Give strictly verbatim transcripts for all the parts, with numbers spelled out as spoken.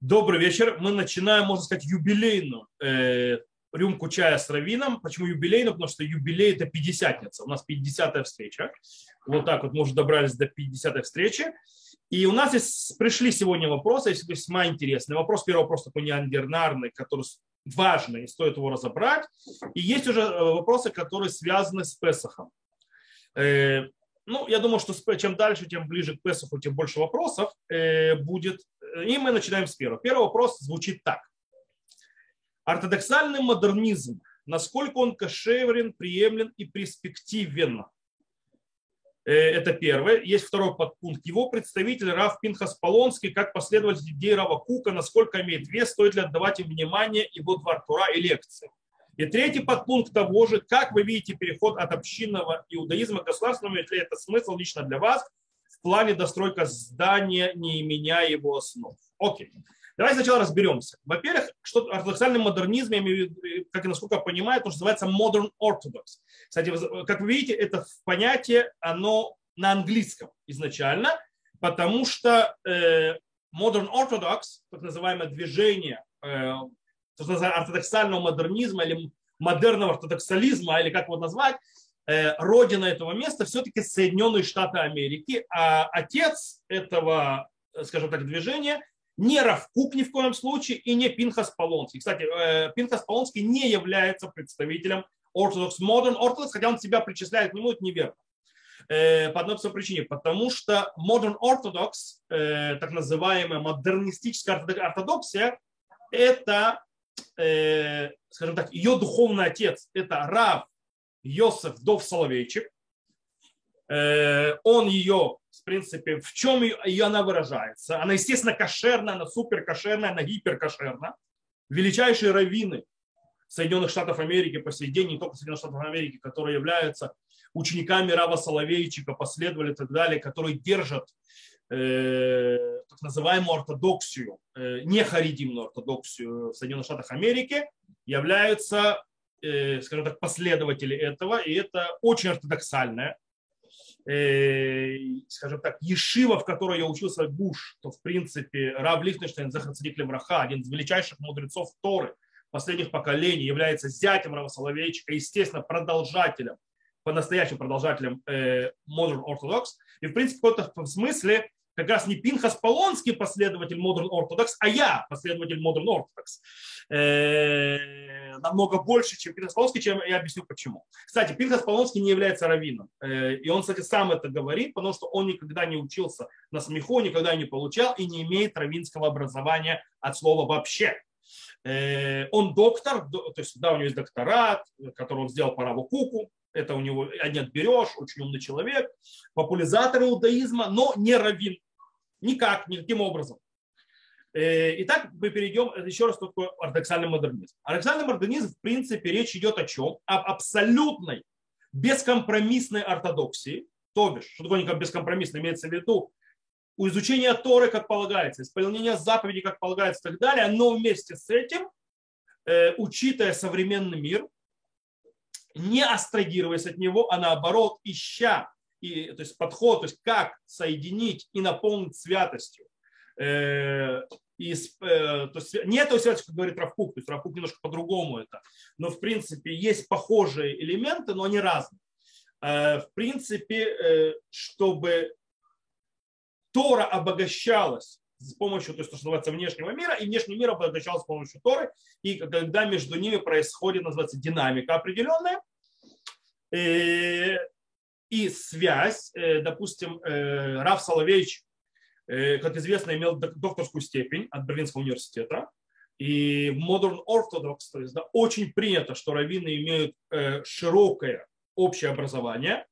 Добрый вечер. Мы начинаем, можно сказать, юбилейную э, рюмку чая с раввином. Почему юбилейную? Потому что юбилей – это пятидесятница. У нас пятидесятая встреча. Вот так вот мы уже добрались до пятидесятой встречи. И у нас здесь пришли сегодня вопросы, весьма интересные. Вопрос первого просто понятнернарный, который важный, стоит его разобрать. И есть уже вопросы, которые связаны с Песахом. Э, ну, я думаю, что чем дальше, тем ближе к Песаху, тем больше вопросов э, будет. И мы начинаем с первого. Первый вопрос звучит так. Ортодоксальный модернизм. Насколько он кошерен, приемлен и перспективен? Это первое. Есть второй подпункт. Его представитель Рав Пинхас Полонский, как последователь идей Рава Кука, насколько имеет вес, стоит ли отдавать им внимание его двор Тора и лекции. И третий подпункт того же. Как вы видите переход от общинного иудаизма к государственному? Имеет ли это смысл лично для вас? В плане достройка здания, не меняя его основ. Окей. Давайте сначала разберемся. Во-первых, что ортодоксальный модернизм, я имею в виду, как и насколько я понимаю, то, что называется modern orthodox. Кстати, как вы видите, это понятие, оно на английском изначально, потому что modern orthodox, так называемое движение ортодоксального модернизма или модерного ортодоксализма, или как его назвать, родина этого места все-таки Соединенные Штаты Америки, а отец этого, скажем так, движения не Рав Кук ни в коем случае и не Пинхас Полонский. Кстати, Пинхас Полонский не является представителем Orthodox Modern Orthodox, хотя он себя причисляет к нему, это неверно. По одной причине, потому что Modern Orthodox, так называемая модернистическая ортодоксия, это, скажем так, ее духовный отец, это Рав Йосиф Дов Соловейчик. Он ее, в принципе, в чем ее, ее она выражается? Она, естественно, кошерная, она суперкошерная, она гиперкошерная. Величайшие раввины Соединенных Штатов Америки по сей день, не только Соединенных Штатов Америки, которые являются учениками Рава Соловейчика, последовали и так далее, которые держат э, так называемую ортодоксию, э, не харидимную ортодоксию в Соединенных Штатах Америки, являются, скажем так, последователи этого, и это очень ортодоксальное, скажем так, ешива, в которой я учился Буш, то, в принципе, Рав Лихтенштейн, один из величайших мудрецов Торы последних поколений, является зятем Рава Соловейчика, естественно, продолжателем, по-настоящему продолжателем Modern Orthodox, и, в принципе, в каком-то смысле как раз не Пинхас Полонский последователь Modern Orthodox, а я последователь Modern Orthodox. Намного больше, чем Пинхас Полонский, чем я объясню почему. Кстати, Пинхас Полонский не является раввином. И он, кстати, сам это говорит, потому что он никогда не учился на смиху, никогда не получал и не имеет раввинского образования от слова вообще. Он доктор, то есть да, у него есть докторат, который он сделал по Раву Куку. Это у него не отберешь, очень умный человек, популяризатор иудаизма, но не раввин. Никак, никаким образом. Итак, мы перейдем еще раз только к ортодоксальному модернизму. Ортодоксальный модернизм, в принципе, речь идет о чем? Об абсолютной бескомпромиссной ортодоксии. То бишь, что такое бескомпромиссно, имеется в виду у изучения Торы, как полагается, исполнения заповедей, как полагается, и так далее, но вместе с этим, учитывая современный мир, не астрагируясь от него, а наоборот, ища и, то есть подход, то есть как соединить и наполнить святостью. Э, и, э, то есть, не эту святость, как говорит Рав Кук, то есть Рав Кук немножко по-другому это, но в принципе есть похожие элементы, но они разные. Э, в принципе, э, чтобы Тора обогащалась с помощью, то есть, то, что называется, внешнего мира, и внешний мир обогащался с помощью Торы, и когда между ними происходит, называется, динамика определенная, и, и связь, допустим, Рав Соловейчик, как известно, имел докторскую степень от Берлинского университета, и в Modern Orthodox, то есть, да, очень принято, что раввины имеют широкое общее образование,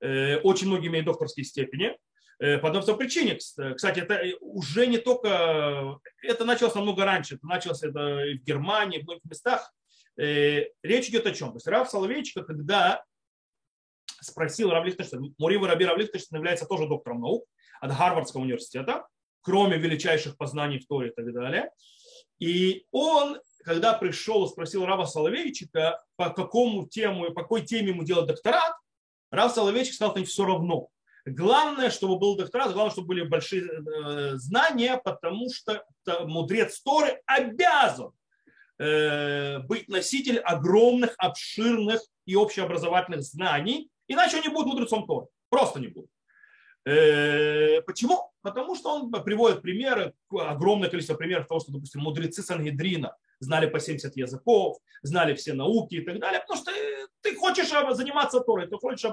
очень многие имеют докторские степени. По одной причине, кстати, это уже не только, это началось намного раньше, это началось это и в Германии, в многих местах. Речь идет о чем? То есть Рав Соловейчика, когда спросил Рав Лихтенштейн, Мурива Раби Рав Лихтенштейн является тоже доктором наук от Гарвардского университета, кроме величайших познаний в Торе и так далее. И он, когда пришел и спросил Рава Соловейчика, по какому тему и по какой теме ему делать докторат, Рав Соловейчик сказал, что все равно. Главное, чтобы был докторат, главное, чтобы были большие знания, потому что мудрец Торы обязан быть носителем огромных, обширных и общеобразовательных знаний, иначе он не будет мудрецом Торы, просто не будет. Почему? Потому что он приводит примеры, огромное количество примеров того, что, допустим, мудрецы Сангедрина знали по семьдесят языков, знали все науки и так далее, потому что ты хочешь заниматься Торой, ты хочешь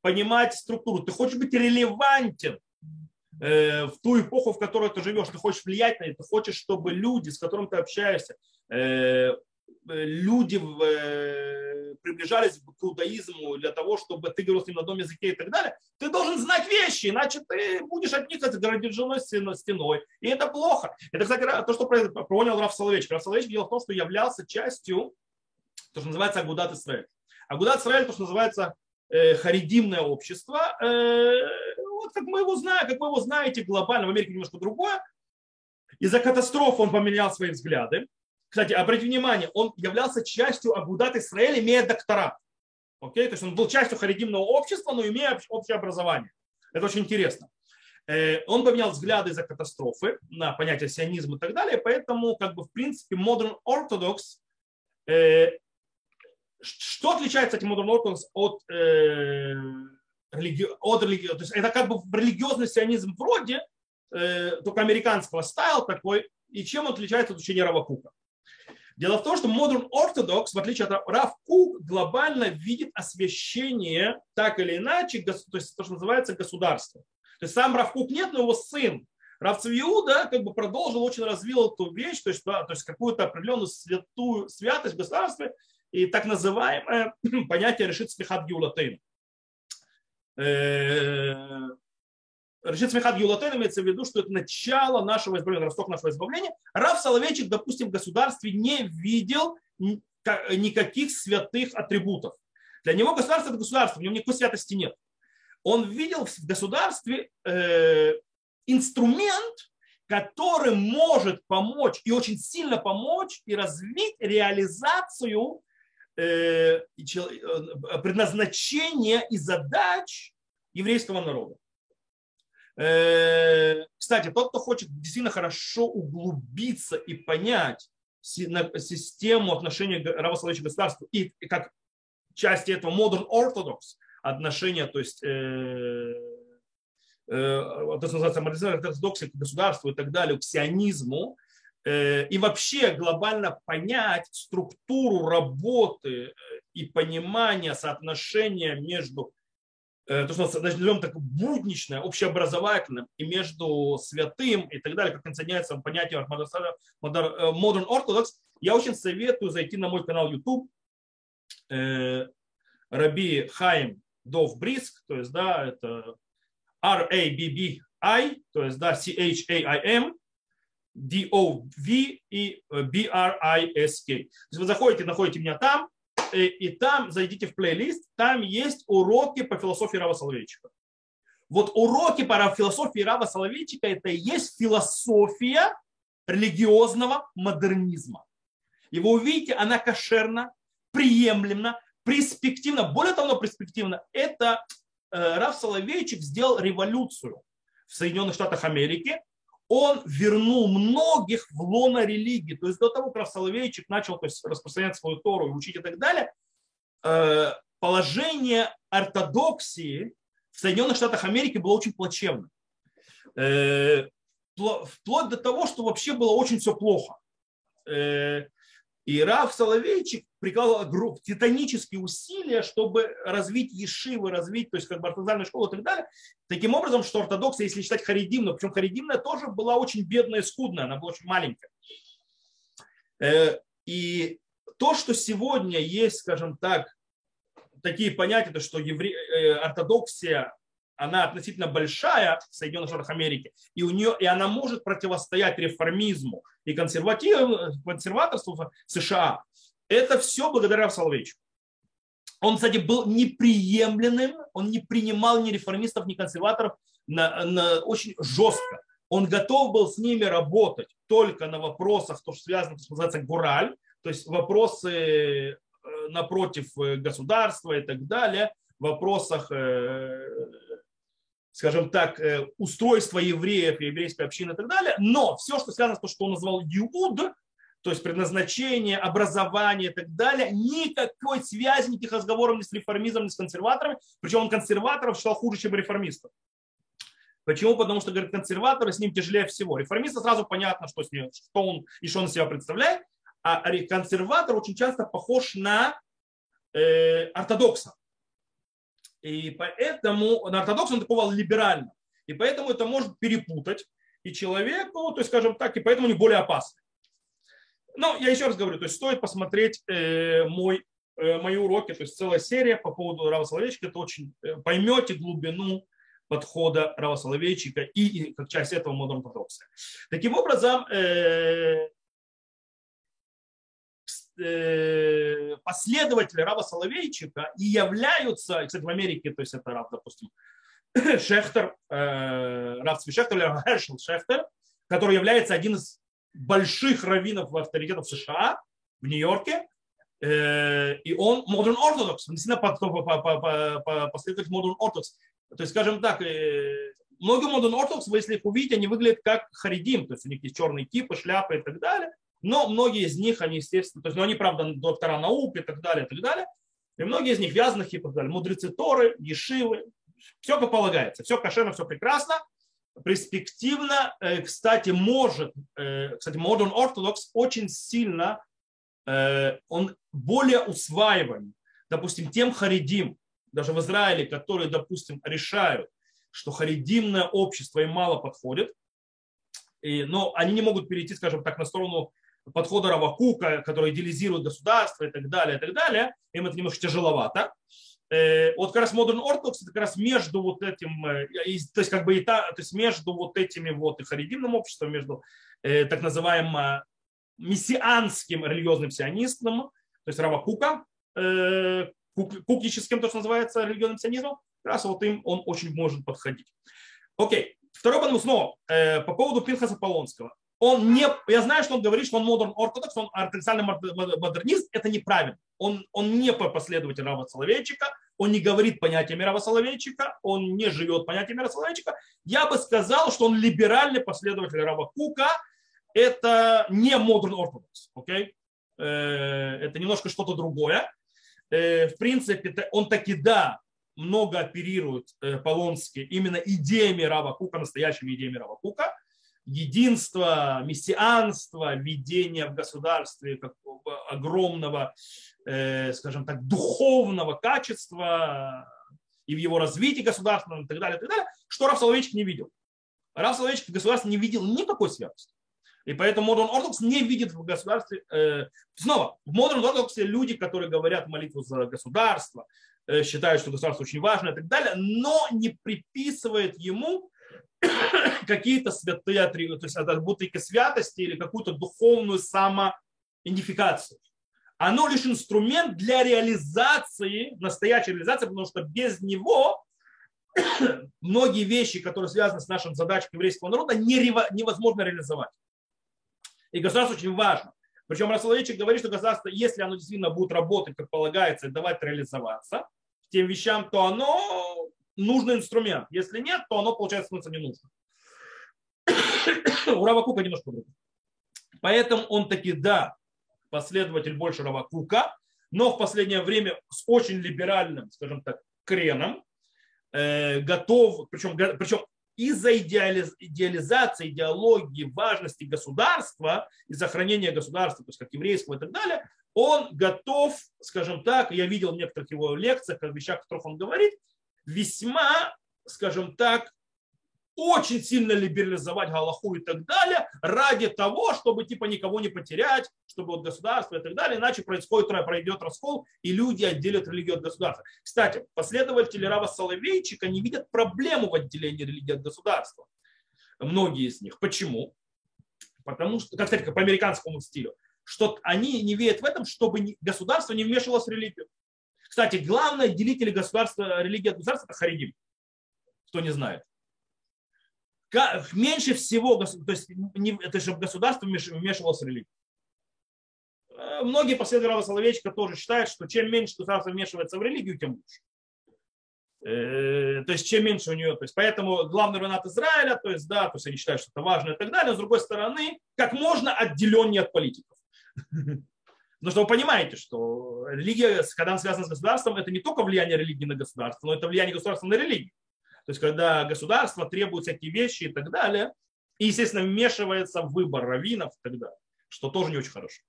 понимать структуру, ты хочешь быть релевантен в ту эпоху, в которой ты живешь, ты хочешь влиять на это, ты хочешь, чтобы люди, с которыми ты общаешься, люди приближались к иудаизму для того, чтобы ты говорил с ним на одном языке и так далее, ты должен знать вещи, иначе ты будешь от них отгороженной стеной. И это плохо. Это, кстати, то, что понял Рав Соловейчик. Рав Соловейчик делал в том, что являлся частью, то, что называется Агудат Исраэль. Агудат Исраэль, то, что называется харидимное общество, вот как мы его знаем, как вы его знаете глобально, в Америке немножко другое. Из-за катастрофы он поменял свои взгляды. Кстати, обратите внимание, он являлся частью Агудат Исраэль, имея докторат. Окей? То есть он был частью харидимного общества, но имея общее образование. Это очень интересно. Он поменял взгляды из-за катастрофы на понятие сионизма и так далее, поэтому, как бы, в принципе, Modern Orthodox, что отличается от Modern Orthodox от религи... от религи... То есть это как бы религиозный сионизм вроде, только американского стайла такой, и чем он отличается от учения Рава Кука. Дело в том, что Modern Orthodox, в отличие от Рав Кук, глобально видит освящение так или иначе, то есть то, что называется государство. То есть сам Рав Кук нет, но его сын Рав Цви Иуда как бы продолжил, очень развил эту вещь, то есть, да, то есть какую-то определенную святую святость в государстве и так называемое понятие решит смиха геулатейн. Решит смиха геулатейн имеется в виду, что это начало нашего избавления, росток нашего избавления. Рав Соловейчик, допустим, в государстве не видел никаких святых атрибутов. Для него государство – это государство, в нем никакой святости нет. Он видел в государстве э, инструмент, который может помочь и очень сильно помочь и развить реализацию э, предназначения и задач еврейского народа. Э, кстати, тот, кто хочет действительно хорошо углубиться и понять систему отношений Рава Соловейчика к государству и как части этого Modern Orthodox, отношения, то есть ортодоксии к государству и так далее, к сионизму, э, и вообще глобально понять структуру работы и понимание соотношения между, э, то, что назовем так, будничное, общеобразовательным, и между святым и так далее, как концентрируется понятие Modern Orthodox, я очень советую зайти на мой канал YouTube э, Раби Хаим Дов Бриск, то есть, да, это R-A-B-B-I, то есть, да, C-H-A-I-M, D-O-V и B-R-I-S-K. То есть вы заходите, находите меня там, и, и там зайдите в плейлист, там есть уроки по философии Рава Соловейчика. Вот уроки по философии Рава Соловейчика – это и есть философия религиозного модернизма. И вы увидите, она кошерна, приемлемна, перспективно, более того, перспективно, это э, Рав Соловейчик сделал революцию в Соединенных Штатах Америки. Он вернул многих в лоно религии. То есть до того, как Рав Соловейчик начал, то есть, распространять свою Тору и учить и так далее, э, положение ортодоксии в Соединенных Штатах Америки было очень плачевным. Э, вплоть до того, что вообще было очень все плохо. Э, И Рав Соловейчик прикладывал титанические усилия, чтобы развить ешивы, развить, то есть, как бы, ортодоксальную школу и так далее. Таким образом, что ортодоксия, если считать харидимную, причем харидимная тоже была очень бедная и скудная, она была очень маленькая. И то, что сегодня есть, скажем так, такие понятия, то, что евре... ортодоксия, она относительно большая в Соединенных Штатах Америки, и, у нее, и она может противостоять реформизму и консерваторству в США. Это все благодаря Рав Соловейчику. Он, кстати, был неприемленным, он не принимал ни реформистов, ни консерваторов на, на, очень жестко. Он готов был с ними работать только на вопросах, то, что связано, что называется, гураль, то есть вопросы напротив государства и так далее, в вопросах скажем так, устройство евреев, еврейской общины и так далее. Но все, что связано с тем, что он назвал Иуд, то есть предназначение, образование и так далее, никакой связи, никаких разговоров ни с реформизмом, ни с консерваторами. Причем он консерваторов считал хуже, чем реформистов. Почему? Потому что, говорит, консерваторы, с ним тяжелее всего. Реформисты сразу понятно, что, с ним, что он и что он из себя представляет. А консерватор очень часто похож на э, ортодокса. И поэтому на ортодокса он такого либерального. И поэтому это может перепутать. И человек, ну, то есть, скажем так, и поэтому они более опасны. Но я еще раз говорю, то есть стоит посмотреть э, мой, э, мои уроки, то есть целая серия по поводу Рава Соловейчика, это очень э, поймете глубину подхода Рава Соловейчика и, и как часть этого модерн ортодокса. Таким образом, э, э, последователи Рава Соловейчика и являются, кстати, в Америке, то есть это Рав, допустим, Шехтер, э, Рав Цви Шехтер, или Хершел Шехтер, который является один из больших раввинов и авторитетов США в Нью-Йорке, и он модерн ортодокс, он сильно последователь модерн ортодокс. То есть, скажем так, много модерн ортодокс, вы если их увидите, они выглядят как харидим, то есть у них есть черные кипы, шляпы и так далее, но многие из них, они естественно, то есть, но они, правда, доктора наук и так далее, и так далее, и многие из них вязаных и так далее, мудрецы Торы, ешивы, все как полагается, все кошерно, все прекрасно, перспективно, кстати, может, кстати, модерн ортодокс очень сильно, он более усваиваем, допустим, тем харидим, даже в Израиле, которые, допустим, решают, что харидимное общество им мало подходит, и, но они не могут перейти, скажем так, на сторону подхода Рава Кука, который идеализирует государство и так далее, и так далее, им это немножко тяжеловато. Вот как раз модерн ортодокс это как раз между вот этим, то есть как бы и та, то есть между вот этими вот и харидимным обществом, между э, так называемым мессианским религиозным сионистом, то есть Рава Кука, э, кук, кукническим, то, что называется религиозным сионизмом, как раз вот им он очень может подходить. Окей, второй вопрос снова э, по поводу Пинхаса Полонского. Он не, я знаю, что он говорит, что он модерн ортодокс, он ортодоксальный модернист, это неправильно. Он, он не последователь Рава Соловейчика, он не говорит понятиями Рава Соловейчика, он не живет понятиями Рава Соловейчика. Я бы сказал, что он либеральный последователь Рава Кука, это не модерн ортодокс, окей? Это немножко что-то другое. В принципе, он таки да, много оперирует Полонский именно идеями Рава Кука, настоящими идеями Рава Кука. Единство, мессианство, видение в государстве какого огромного, э, скажем так, духовного качества и в его развитии государственном и так далее, и так далее, что Рав Соловейчик не видел. Рав Соловейчик в государстве не видел никакой святости. И поэтому модерн ортодокс не видит в государстве... Э, снова, в модерн ортодоксе люди, которые говорят молитву за государство, э, считают, что государство очень важно и так далее, но не приписывает ему какие-то святые атрибуты, то есть атрибутики святости или какую-то духовную самоидентификацию. Оно лишь инструмент для реализации, настоящей реализации, потому что без него многие вещи, которые связаны с нашей задачей еврейского народа, невозможно реализовать. И государство очень важно. Причем Рав Соловейчик говорит, что государство, если оно действительно будет работать, как полагается, и давать реализоваться тем вещам, то оно... нужный инструмент. Если нет, то оно, получается, становится ненужным. У Рава Кука немножко другое. Поэтому он таки, да, последователь больше Рава Кука, но в последнее время с очень либеральным, скажем так, креном, э, готов, причем, причем из-за идеализ, идеализации, идеологии, важности государства, из-за хранения государства, то есть как еврейского и так далее, он готов, скажем так, я видел в некоторых его лекциях, о вещах, о которых он говорит, весьма, скажем так, очень сильно либерализовать галаху и так далее ради того, чтобы типа никого не потерять, чтобы от государства и так далее, иначе происходит, пройдет раскол, и люди отделят религию от государства. Кстати, последователи Рава Соловейчика не видят проблему в отделении религии от государства. Многие из них. Почему? Потому что, кстати, по американскому стилю, что они не верят в этом, чтобы государство не вмешивалось в религию. Кстати, главное делители государства, религии от государства – это харидим, кто не знает. Меньше всего, то есть, не, то есть государство вмешивалось в религию. Многие последователи Рава Соловейчика тоже считают, что чем меньше государство вмешивается в религию, тем лучше. То есть чем меньше у нее, то есть поэтому главный раббанат Израиля, то есть да, то есть они считают, что это важно и так далее, но с другой стороны, как можно отделеннее от политиков. Потому что вы понимаете, что религия, когда она связана с государством, это не только влияние религии на государство, но это влияние государства на религию. То есть когда государство требует всякие вещи и так далее, и, естественно, вмешивается в выбор раввинов и так далее, что тоже не очень хорошо.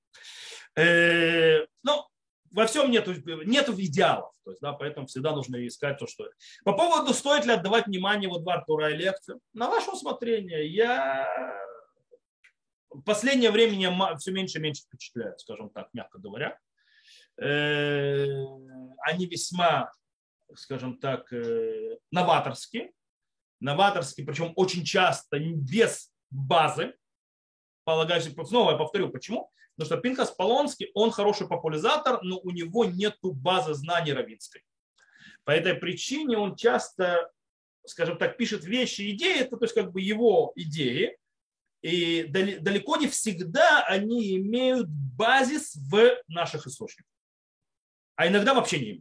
Ну, во всем нету, нету идеалов, то есть, да, поэтому всегда нужно искать то, что это. По поводу, стоит ли отдавать внимание вот два тура и лекциям, на ваше усмотрение, я в последнее время все меньше и меньше впечатляю, скажем так, мягко говоря. Они весьма, скажем так, новаторские, новаторские, причем очень часто без базы, полагаюсь, снова я повторю, почему? Потому что Пинхас Полонский, он хороший популяризатор, но у него нет базы знаний раввинской. По этой причине он часто, скажем так, пишет вещи, идеи, это то есть как бы его идеи, и далеко не всегда они имеют базис в наших источниках. А иногда вообще не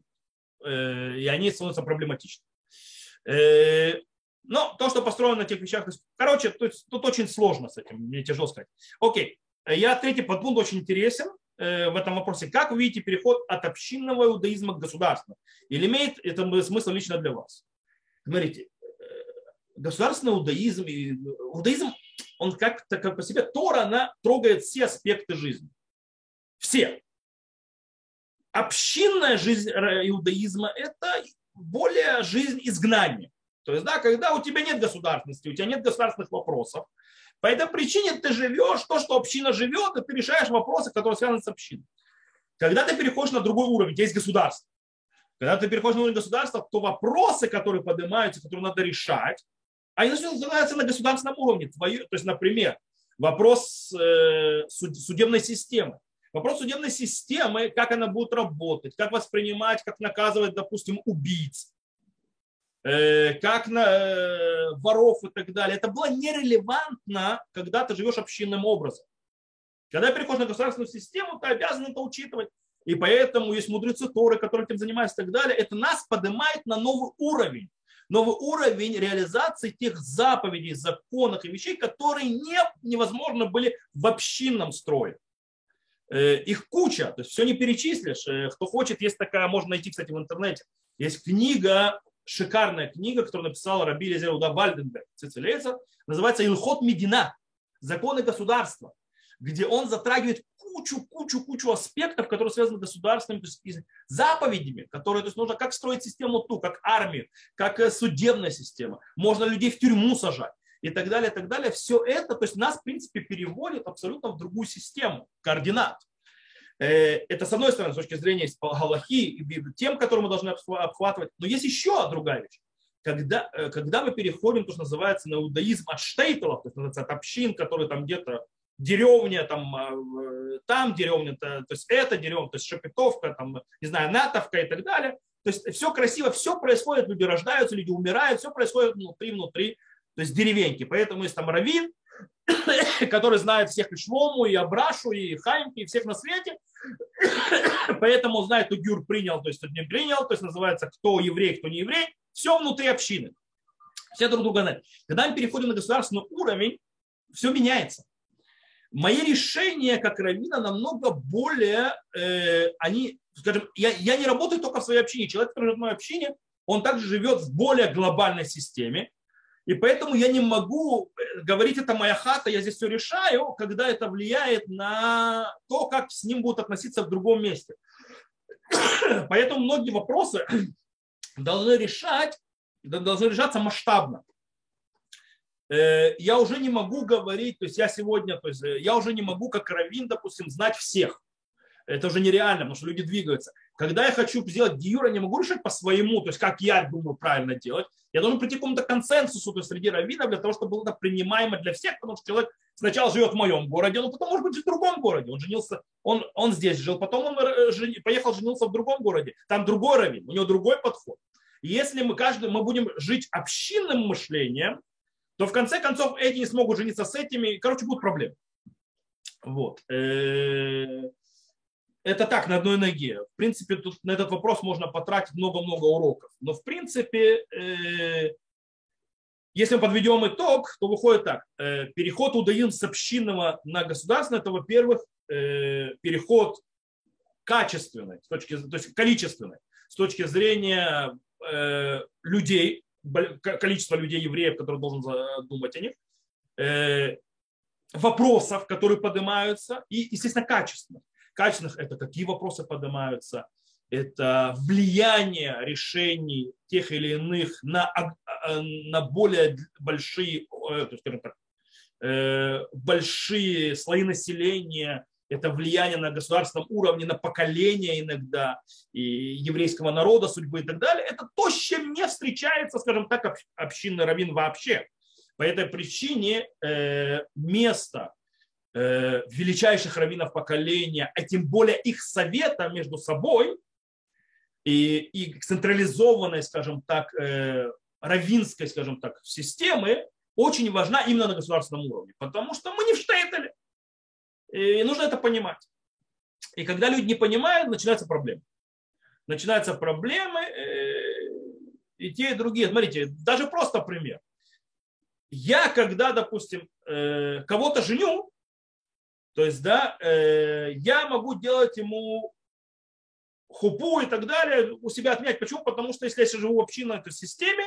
имеют. И они становятся проблематичны. Но то, что построено на тех вещах, короче, тут очень сложно с этим, мне тяжело сказать. Окей. Я третий подпункт очень интересен э, в этом вопросе. Как вы видите переход от общинного иудаизма к государственному? Или имеет это смысл лично для вас? Смотрите, э, государственный иудаизм, иудаизм, он как-то как по себе, Тора, она трогает все аспекты жизни. Все. Общинная жизнь иудаизма – это более жизнь изгнания. То есть, да, когда у тебя нет государственности, у тебя нет государственных вопросов, по этой причине ты живешь то, что община живет, и ты решаешь вопросы, которые связаны с общиной. Когда ты переходишь на другой уровень, у тебя есть государство. Когда ты переходишь на уровень государства, то вопросы, которые поднимаются, которые надо решать, они начинаются на государственном уровне. Твое, то есть, например, вопрос судебной системы. Вопрос судебной системы, как она будет работать, как воспринимать, как наказывать, допустим, убийц, как на воров и так далее. Это было нерелевантно, когда ты живешь общинным образом. Когда переходишь на государственную систему, ты обязан это учитывать. И поэтому есть мудрецы Торы, которые этим занимаются и так далее. Это нас поднимает на новый уровень. Новый уровень реализации тех заповедей, законов и вещей, которые не, невозможно были в общинном строе. Их куча, то есть все не перечислишь. Кто хочет, есть такая, можно найти, кстати, в интернете. Есть книга, шикарная книга, которую написала Рабилия Зелуда Бальденберг, цицилейца, называется «Илхот Медина. Законы государства», где он затрагивает кучу-кучу-кучу аспектов, которые связаны с государственными, то есть заповедями, которые, то есть, нужно как строить систему ту, как армию, как судебная система, можно людей в тюрьму сажать и так далее, и так далее. Все это, то есть, нас, в принципе, переводит абсолютно в другую систему координат. Это с одной стороны, с точки зрения галахи, тем, которые мы должны обхватывать. Но есть еще другая вещь. Когда, когда мы переходим, то, что называется, на иудаизм от штейтелов, то, что называется, от общин, которые там где-то деревня, там, там деревня, то, то есть это деревня, то есть шепетовка, там, не знаю, натовка и так далее. То есть все красиво, все происходит, люди рождаются, люди умирают, все происходит внутри, внутри, то есть деревеньки. Поэтому есть там раввин, который знает всех и Шлому, и Абрашу, и Хаимки, и всех на свете. Поэтому знает, кто гюр принял, то есть кто не принял, то есть называется, кто еврей, кто не еврей. Все внутри общины. Все друг друга знают. Когда мы переходим на государственный уровень, все меняется. Мои решения как раввина намного более, э, они, скажем, я, я не работаю только в своей общине. Человек, который живет в моей общине, он также живет в более глобальной системе. И поэтому я не могу говорить, это моя хата, я здесь все решаю, когда это влияет на то, как с ним будут относиться в другом месте. Поэтому многие вопросы должны решать, должны решаться масштабно. Я уже не могу говорить, то есть я сегодня, то есть я уже не могу как раввин, допустим, знать всех. Это уже нереально, потому что люди двигаются. Когда я хочу сделать гиюр, я не могу решать по-своему, то есть как я думаю правильно делать. Я должен прийти к какому-то консенсусу, то есть среди раввинов, для того, чтобы было это принимаемо для всех, потому что человек сначала живет в моем городе, но потом, может быть, в другом городе. Он женился, он, он здесь жил, потом он поехал, женился в другом городе. Там другой раввин, у него другой подход. И если мы, каждый, мы будем жить общинным мышлением, то в конце концов эти не смогут жениться с этими. Короче, будут проблемы. Вот. это так, на одной ноге. В принципе, тут на этот вопрос можно потратить много-много уроков. Но в принципе, э, если мы подведем итог, то выходит так. Э, переход иудаизма с общинного на государственное, это, во-первых, э, переход качественный, с точки, то есть количественный, с точки зрения э, людей, количество людей, евреев, которые должен думать о них, э, вопросов, которые поднимаются, и, естественно, качественных. Качественных – это какие вопросы поднимаются, это влияние решений тех или иных на, на более большие, скажем так, э, большие слои населения, это влияние на государственном уровне, на поколение иногда и еврейского народа, судьбы и так далее. Это то, с чем не встречается, скажем так, общинный раввин вообще. По этой причине э, место э, величайших раввинов поколения, а тем более их совета между собой и, и централизованной, скажем так, э, раввинской, скажем так, системы очень важна именно на государственном уровне, потому что мы не в Штейтеле. И нужно это понимать. И когда люди не понимают, начинаются проблемы. Начинаются проблемы и те, и другие. Смотрите, даже просто пример. Я когда, допустим, кого-то женю, то есть, да, я могу делать ему хупу и так далее, у себя отменять. Почему? Потому что если я живу в общинной системе,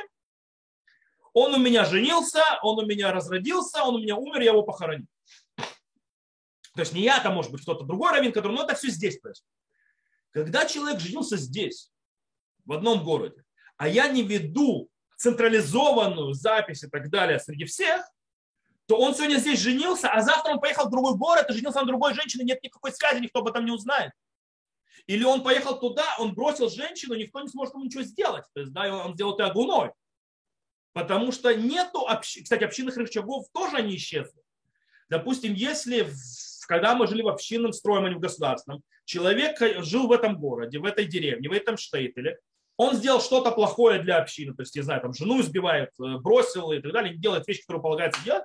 он у меня женился, он у меня разродился, он у меня умер, я его похоронил. То есть не я, там может быть кто-то другой раввин, который, но это все здесь происходит. Когда человек женился здесь, в одном городе, а я не веду централизованную запись и так далее среди всех, то он сегодня здесь женился, а завтра он поехал в другой город и женился на другой женщине, нет никакой связи, никто об этом не узнает. Или он поехал туда, он бросил женщину, никто не сможет ему ничего сделать. То есть, да, он сделал тебя гуной. Потому что нету, общ... кстати, общинных рычагов тоже они исчезли. Допустим, если в когда мы жили в общинном строем, а не в государственном, человек жил в этом городе, в этой деревне, в этом штейтеле, он сделал что-то плохое для общины, то есть, не знаю, там жену избивает, бросил и так далее, не делает вещи, которые полагается делать,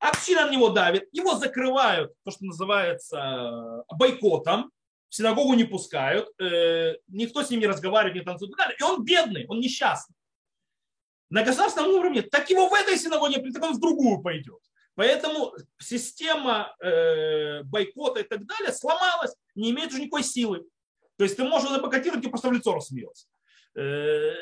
община на него давит, его закрывают, то, что называется бойкотом, в синагогу не пускают, никто с ним не разговаривает, не танцует и так далее, и он бедный, он несчастный. На государственном уровне так его в этой синагоге, так он в другую пойдет. Поэтому система э, бойкота и так далее сломалась, не имеет уже никакой силы. То есть ты можешь забойкотировать и просто в лицо рассмеялся. Э,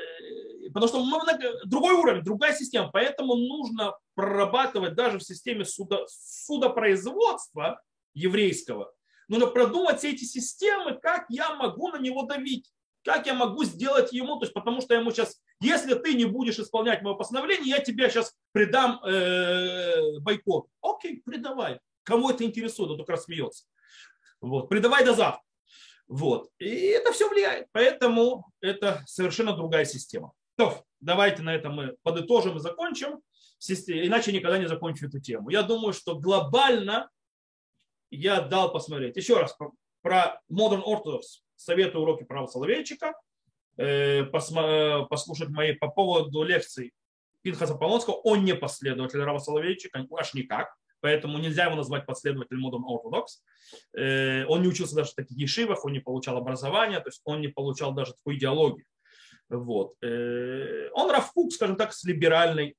потому что мы много, другой уровень, другая система. Поэтому нужно прорабатывать даже в системе судо, судопроизводства еврейского. Нужно продумать все эти системы, как я могу на него давить, как я могу сделать ему. То есть, потому что ему сейчас... Если ты не будешь исполнять мое постановление, я тебя сейчас предам э, бойкот. Окей, предавай. Кому это интересует, он только рассмеется. Вот. Предавай до завтра. Вот. И это все влияет. Поэтому это совершенно другая система. То, давайте на этом мы подытожим и закончим. Иначе никогда не закончу эту тему. Я думаю, что глобально я дал посмотреть. Еще раз про Modern Orthodox. Советую уроки права Соловейчика. Послушать мои по поводу лекций Пинхаса Полонского. Он не последователь Рава Соловейчика, аж никак, поэтому нельзя его назвать последователем Modern Orthodox. Он не учился даже в таких ешивах, он не получал образования, то есть он не получал даже такой идеологии. Вот. Он Рав Кук, скажем так, с либеральным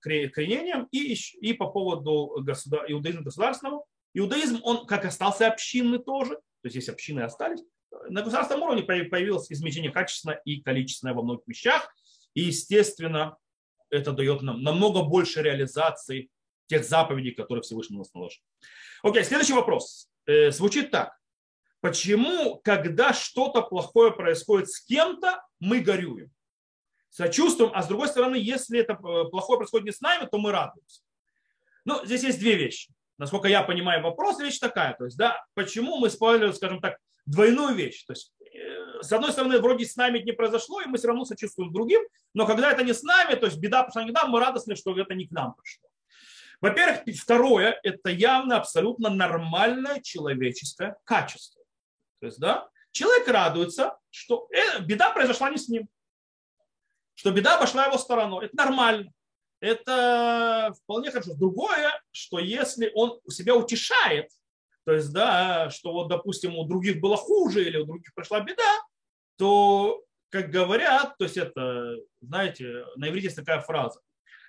кренением и, и по поводу государ... иудаизма государственного. Иудаизм, он как остался общинный тоже, то есть если общины остались, на государственном уровне появилось изменение качественное и количественное во многих вещах. И, естественно, это дает нам намного больше реализации тех заповедей, которые Всевышний нас наложил. Окей, следующий вопрос. Звучит так. Почему, когда что-то плохое происходит с кем-то, мы горюем? Сочувствуем, а с другой стороны, если это плохое происходит не с нами, то мы радуемся. Ну, здесь есть две вещи. Насколько я понимаю вопрос, речь такая. То есть, да, почему мы используем, скажем так, двойную вещь. То есть, э, с одной стороны, вроде с нами это не произошло, и мы все равно сочувствуем другим, но когда это не с нами, то есть беда пришла не к нам, мы радостны, что это не к нам пришло. Во-первых, второе, это явно абсолютно нормальное человеческое качество. То есть, да, человек радуется, что э, беда произошла не с ним, что беда обошла его стороной. Это нормально. Это вполне хорошо. Другое, что если он себя утешает То есть, да, что вот, допустим, у других было хуже или у других пришла беда, то, как говорят, то есть это, знаете, на иврите есть такая фраза.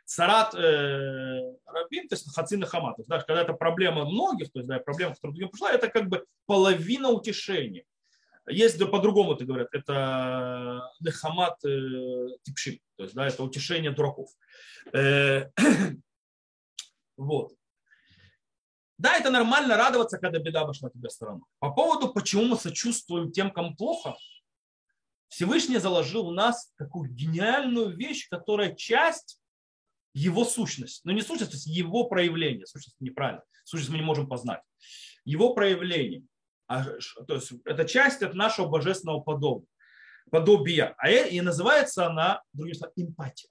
Царат э, рабин, то есть хацин и хама. То есть, да, когда это проблема многих, то есть да, проблема, которая другим пришла, это как бы половина утешения. Есть да, по-другому это говорят, это нехамат типшим, то есть да, это утешение дураков. Э, вот. Да, это нормально радоваться, когда беда обошла тебя стороной. По поводу, почему мы сочувствуем тем, кому плохо, Всевышний заложил в нас такую гениальную вещь, которая часть его сущность. Но не сущность, то есть его проявление. Сущность неправильно. Сущность мы не можем познать. Его проявление. А, то есть это часть от нашего божественного подобия. подобия. А, и называется она, другими словами, эмпатия.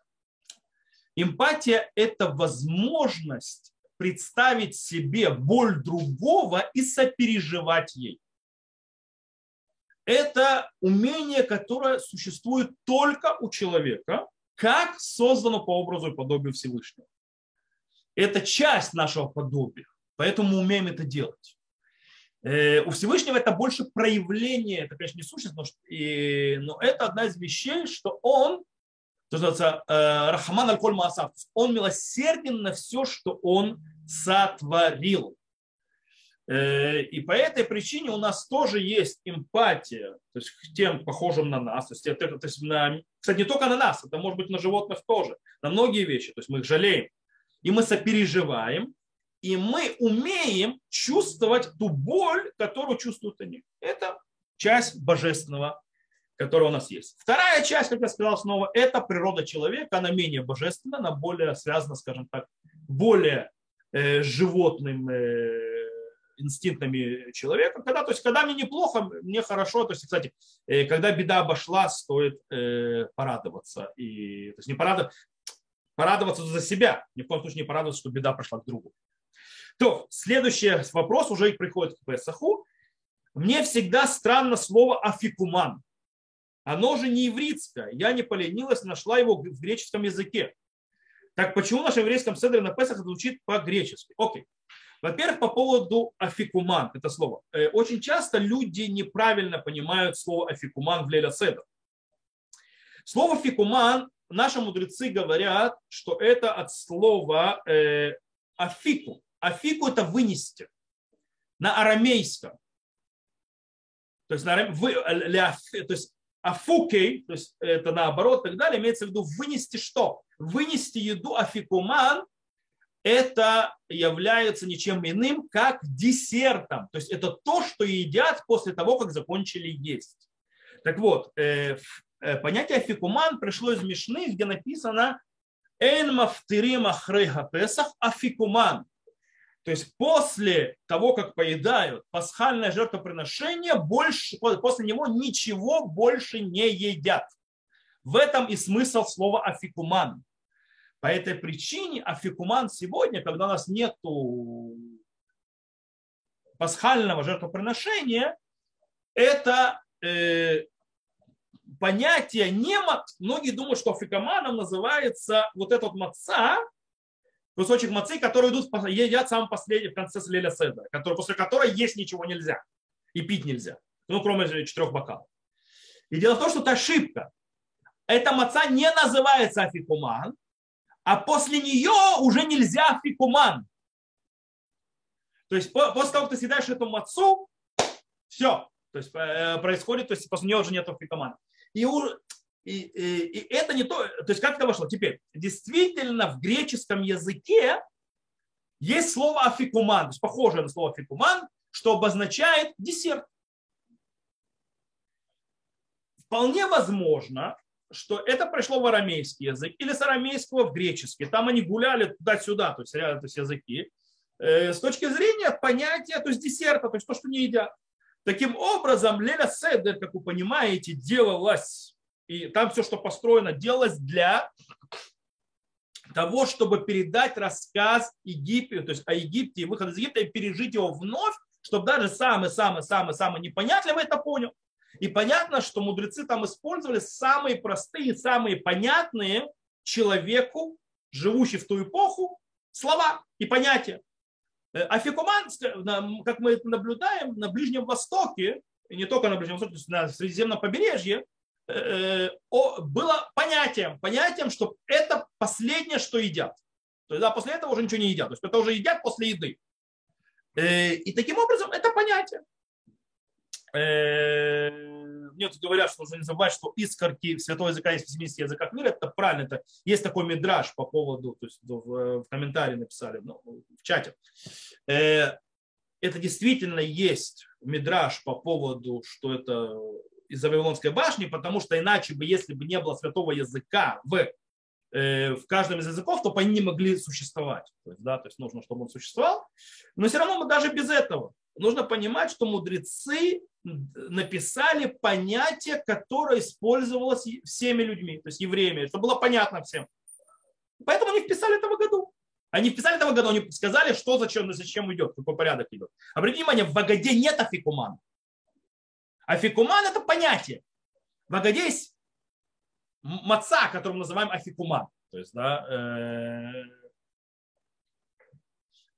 Эмпатия – это возможность представить себе боль другого и сопереживать ей. Это умение, которое существует только у человека, как создано по образу и подобию Всевышнего. Это часть нашего подобия, поэтому мы умеем это делать. У Всевышнего это больше проявление, это, конечно, не сущность, но, и, но это одна из вещей, что он, то есть, рахман аль-коль маасав, он милосерден на все, что он сотворил. И по этой причине у нас тоже есть эмпатия, то есть к тем, похожим на нас, то есть, то есть на, кстати, не только на нас, это может быть на животных тоже, на многие вещи, то есть мы их жалеем, и мы сопереживаем, и мы умеем чувствовать ту боль, которую чувствуют они. Это часть божественного, которая у нас есть. Вторая часть, как я сказал снова, это природа человека, она менее божественна, она более связана, скажем так, более э, животным э, инстинктами человека. Когда, то есть, когда мне неплохо, мне хорошо. То есть, кстати, когда беда обошла, стоит э, порадоваться. И, то есть, не порадоваться, порадоваться за себя. Ни в коем случае не порадоваться, что беда прошла к другу. То, следующий вопрос уже приходит к Песаху. Мне всегда странно слово афикуман. Оно же не еврейское. Я не поленилась, нашла его в греческом языке. Так почему в нашем еврейском седре на Песах звучит по-гречески? Окей. Во-первых, по поводу афикуман, это слово. Очень часто люди неправильно понимают слово афикуман в лейля седер. Слово афикуман, наши мудрецы говорят, что это от слова э, афику. Афику – это вынести на арамейском. То есть, на арам... Вы... ля... то есть афукей, то есть это наоборот, и так далее, имеется в виду вынести что? Вынести еду афикуман. Это является ничем иным, как десертом. То есть это то, что едят после того, как закончили есть. Так вот, понятие афикуман пришло из Мишны, где написано «Эйн мафтирим ахреха песах афикуман». То есть после того, как поедают пасхальное жертвоприношение, больше, после него ничего больше не едят. В этом и смысл слова афикуман. По этой причине афикуман сегодня, когда у нас нет пасхального жертвоприношения, это э, понятие не мат. Многие думают, что афикуманом называется вот этот маца, кусочек мацы, который идут, едят сам последний в конце лейля седера, который, после которой есть ничего нельзя и пить нельзя, ну кроме четырех бокалов. И дело в том, что это ошибка. Эта маца не называется афикуман, а после нее уже нельзя афикуман. То есть после того, как ты съедаешь эту мацу, все. То есть происходит, то есть после нее уже нет афикумана. И, и, и это не то. То есть как это вошло? Теперь, действительно, в греческом языке есть слово афикуман, то есть похожее на слово афикуман, что обозначает десерт. Вполне возможно, что это пришло в арамейский язык или с арамейского в греческий. Там они гуляли туда-сюда, то есть рядом, то есть языки. С точки зрения понятия, то есть десерта, то есть то, что не едят. Таким образом, лейля седер, как вы понимаете, делалась, и там все, что построено, делалось для того, чтобы передать рассказ Египту, то есть о Египте и выход из Египта, и пережить его вновь, чтобы даже самый-самый-самый-самый непонятливый это понял. И понятно, что мудрецы там использовали самые простые, самые понятные человеку, живущему в ту эпоху, слова и понятия. Афикоман, как мы наблюдаем, на Ближнем Востоке, и не только на Ближнем Востоке, на Средиземном побережье, было понятием, понятием, что это последнее, что едят. То есть, да, после этого уже ничего не едят. То есть это уже едят после еды. И таким образом это понятие. Нет, говорят, что нужно не забывать, что искорки святого языка есть в семидесяти языках мира. Это правильно. Это есть такой мидраж по поводу, то есть в комментарии написали, ну, в чате. Это действительно есть мидраж по поводу, что это из-за Вавилонской башни, потому что иначе бы, если бы не было святого языка в, э, в каждом из языков, то бы они не могли существовать. То есть, да, то есть нужно, чтобы он существовал. Но все равно мы даже без этого. Нужно понимать, что мудрецы написали понятие, которое использовалось всеми людьми, то есть евреями, что было понятно всем. Поэтому они вписали это в году. Они вписали это в году, они сказали, что зачем, зачем идет, какой порядок идет. Обратите внимание, в Агаде нет афикумана. Афикуман – это понятие. В Агаде есть маца, который мы называем афикуман. То есть, да,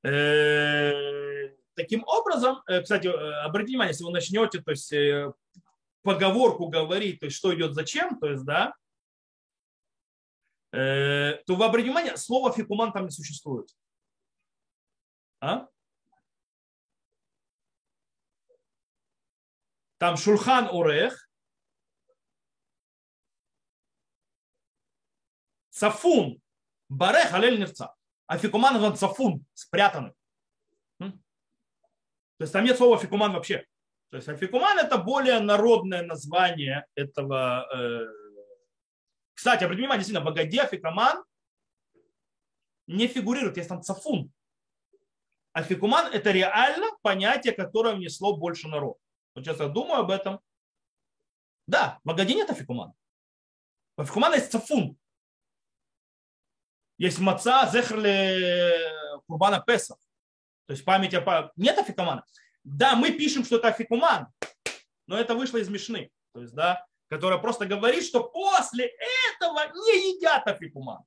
э, э, таким образом, э, кстати, обратите внимание, если вы начнете, то есть, э, поговорку говорить, то есть, что идет зачем, то есть, да, э, то вы обратите внимание, слово афикуман там не существует. А? Там шульхан орех, цафун, барех, алель нерца. Афикуман вон цафун, спрятаны. То есть там нет слова афикуман вообще. То есть афикуман это более народное название этого. Кстати, обратите внимание, действительно, в Агаде афикуман не фигурирует, есть там цафун. Афикуман это реально понятие, которое внесло больше народа. Вот сейчас я думаю об этом. Да, в Агаде нет афикумана. В афикумана есть цафун. Есть маца, зехрли, курбана Песах. То есть память о... Нет афикумана. Да, мы пишем, что это афикуман, но это вышло из мишны. То есть, да, которая просто говорит, что после этого не едят афикуман.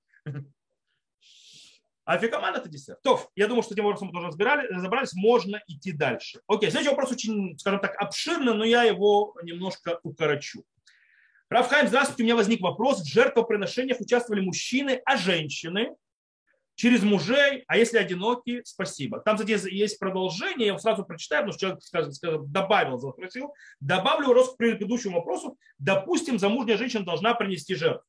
Афикоман – это десерт. То, я думаю, что этим вопросом мы тоже разобрались. Можно идти дальше. Окей, следующий вопрос очень, скажем так, обширный, но я его немножко укорочу. Рав Хаим, здравствуйте. У меня возник вопрос. В жертвоприношениях участвовали мужчины, а женщины через мужей, а если одинокие, спасибо. Там, кстати, есть продолжение, я его сразу прочитаю, потому что человек, скажем, скажем, добавил, запросил. Добавлю вопрос к предыдущему вопросу. Допустим, замужняя женщина должна принести жертву.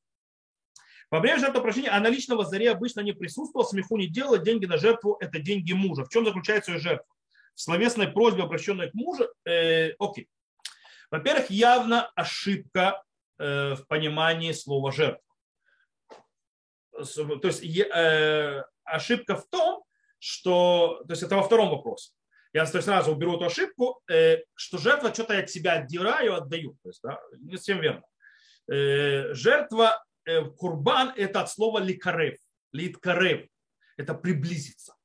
Во время жертвоприношения она лично в азаре обычно не присутствовала, смеху не делала, деньги на жертву – это деньги мужа. В чем заключается ее жертва? В словесной просьбе, обращенной к мужу? Э, окей. Во-первых, явно ошибка э, в понимании слова «жертва». То есть э, ошибка в том, что… То есть это во втором вопросе. Я то есть, сразу уберу эту ошибку, э, что жертва что-то я от себя отдираю, отдаю. То есть, да, не совсем верно. Э, жертва… Курбан – это от слова ликарев, литкарев, это приблизиться.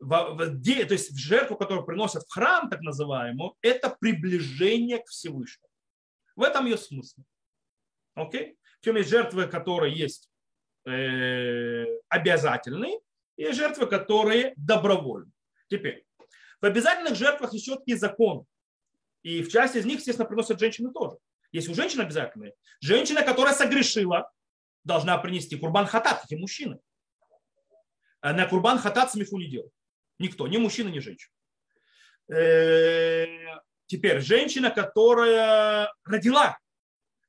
В, в, то есть в жертву, которую приносят в храм, так называемую, это приближение к Всевышнему. В этом ее смысл. Окей? Причем есть жертвы, которые есть э, обязательные, и жертвы, которые добровольны. Теперь, в обязательных жертвах есть четкий закон. И в части из них, естественно, приносят женщины тоже. Если у женщин обязательные, женщина, которая согрешила, должна принести курбан хатат, как и мужчины. На курбан хатат смеху не делал. Никто, ни мужчина, ни женщина. Теперь, женщина, которая родила,